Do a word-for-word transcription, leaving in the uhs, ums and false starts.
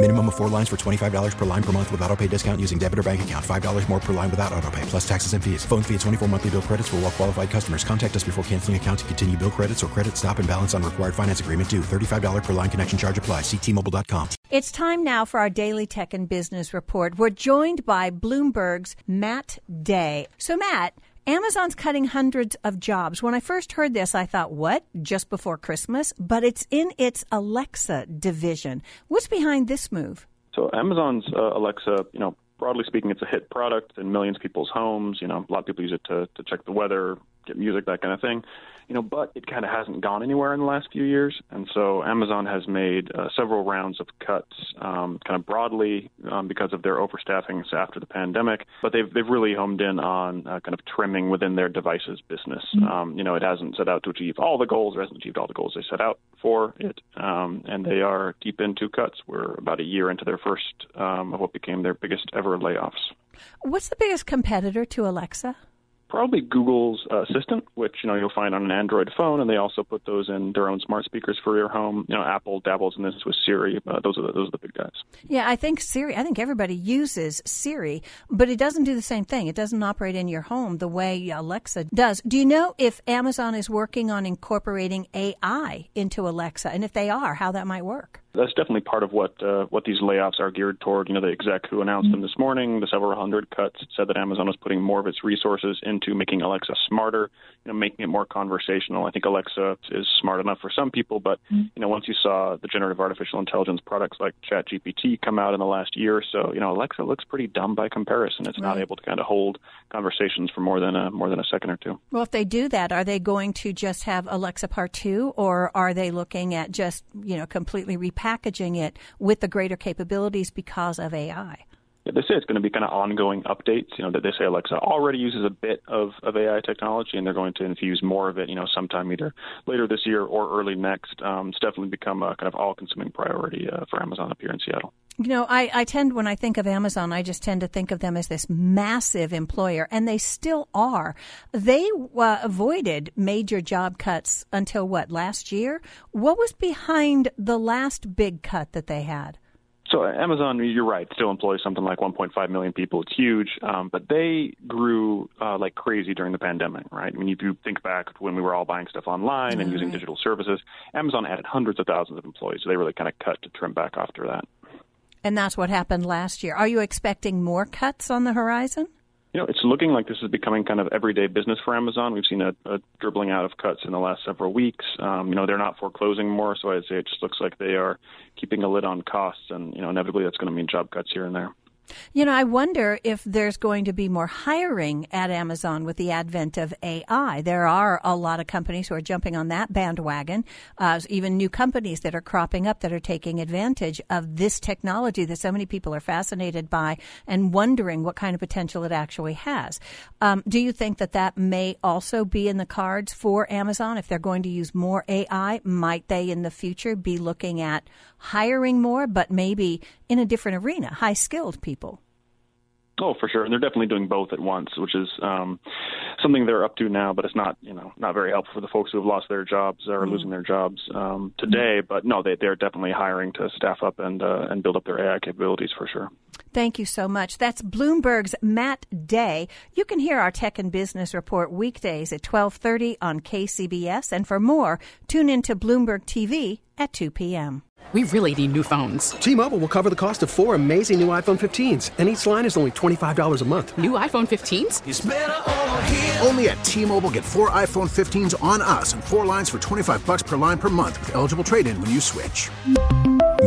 Minimum of four lines for twenty-five dollars per line per month with auto pay discount using debit or bank account. five dollars more per line without auto pay, plus taxes and fees. Phone fee at twenty-four monthly bill credits for all well qualified customers. Contact us before canceling account to continue bill credits or credit stop and balance on required finance agreement due. thirty-five dollars per line connection charge applies. See T Mobile dot com. It's time now for our daily tech and business report. We're joined by Bloomberg's Matt Day. So, Matt, Amazon's cutting hundreds of jobs. When I first heard this, I thought, what? Just before Christmas? But it's in its Alexa division. What's behind this move? So Amazon's uh, Alexa, you know, broadly speaking, it's a hit product in millions of people's homes. You know, a lot of people use it to, to check the weather, get music, that kind of thing. You know, but it kind of hasn't gone anywhere in the last few years. And so Amazon has made uh, several rounds of cuts um, kind of broadly um, because of their overstaffing after the pandemic. But they've they've really homed in on uh, kind of trimming within their devices business. Um, you know, it hasn't set out to achieve all the goals or hasn't achieved all the goals they set out for it. Um, and they are deep into cuts. We're about a year into their first um, of what became their biggest ever layoffs. What's the biggest competitor to Alexa? Probably Google's uh, Assistant, which, you know, you'll find on an Android phone, and they also put those in their own smart speakers for your home. You know, Apple dabbles in this with Siri. Uh, those are the, those are the big guys. Yeah, I think Siri. I think everybody uses Siri, but it doesn't do the same thing. It doesn't operate in your home the way Alexa does. Do you know if Amazon is working on incorporating A I into Alexa, and if they are, how that might work? That's definitely part of what uh, what these layoffs are geared toward. You know, the exec who announced mm-hmm. them this morning, the several hundred cuts, said that Amazon was putting more of its resources into making Alexa smarter, you know, making it more conversational. I think Alexa is smart enough for some people, but mm-hmm. you know, once you saw the generative artificial intelligence products like ChatGPT come out in the last year or so, you know, Alexa looks pretty dumb by comparison. It's right. not able to kind of hold conversations for more than a more than a second or two. Well, if they do that, are they going to just have Alexa Part Two, or are they looking at just, you know, completely repackaging? packaging it with the greater capabilities because of A I? Yeah, they say it's going to be kind of ongoing updates. You know, that they say Alexa already uses a bit of, of A I technology, and they're going to infuse more of it, you know, sometime either later this year or early next. Um, it's definitely become a kind of all-consuming priority uh, for Amazon up here in Seattle. You know, I, I tend, when I think of Amazon, I just tend to think of them as this massive employer, and they still are. They uh, avoided major job cuts until, what, last year? What was behind the last big cut that they had? So Amazon, you're right, still employs something like one point five million people. It's huge, um, but they grew uh, like crazy during the pandemic, right? I mean, if you think back to when we were all buying stuff online and mm-hmm. using digital services, Amazon added hundreds of thousands of employees, so they really kind of cut to trim back after that. And that's what happened last year. Are you expecting more cuts on the horizon? You know, it's looking like this is becoming kind of everyday business for Amazon. We've seen a, a dribbling out of cuts in the last several weeks. Um, you know, they're not foreclosing more, so I'd say it just looks like they are keeping a lid on costs, and, you know, inevitably that's going to mean job cuts here and there. You know, I wonder if there's going to be more hiring at Amazon with the advent of A I. There are a lot of companies who are jumping on that bandwagon, uh, even new companies that are cropping up that are taking advantage of this technology that so many people are fascinated by and wondering what kind of potential it actually has. Um, do you think that that may also be in the cards for Amazon? If they're going to use more A I, might they in the future be looking at hiring more, but maybe in a different arena, high-skilled people? Oh, for sure. And they're definitely doing both at once, which is um, something they're up to now, but it's not, you know, not very helpful for the folks who have lost their jobs or mm-hmm. losing their jobs um, today. But no, they, they're definitely hiring to staff up and uh, and build up their A I capabilities for sure. Thank you so much. That's Bloomberg's Matt Day. You can hear our Tech and Business Report weekdays at twelve thirty on K C B S. And for more, tune into Bloomberg T V at two p.m. We really need new phones. T-Mobile will cover the cost of four amazing new iPhone fifteens, and each line is only twenty-five dollars a month. New iPhone fifteens? It's better over here. Only at T-Mobile, get four iPhone fifteens on us and four lines for twenty-five dollars per line per month with eligible trade-in when you switch.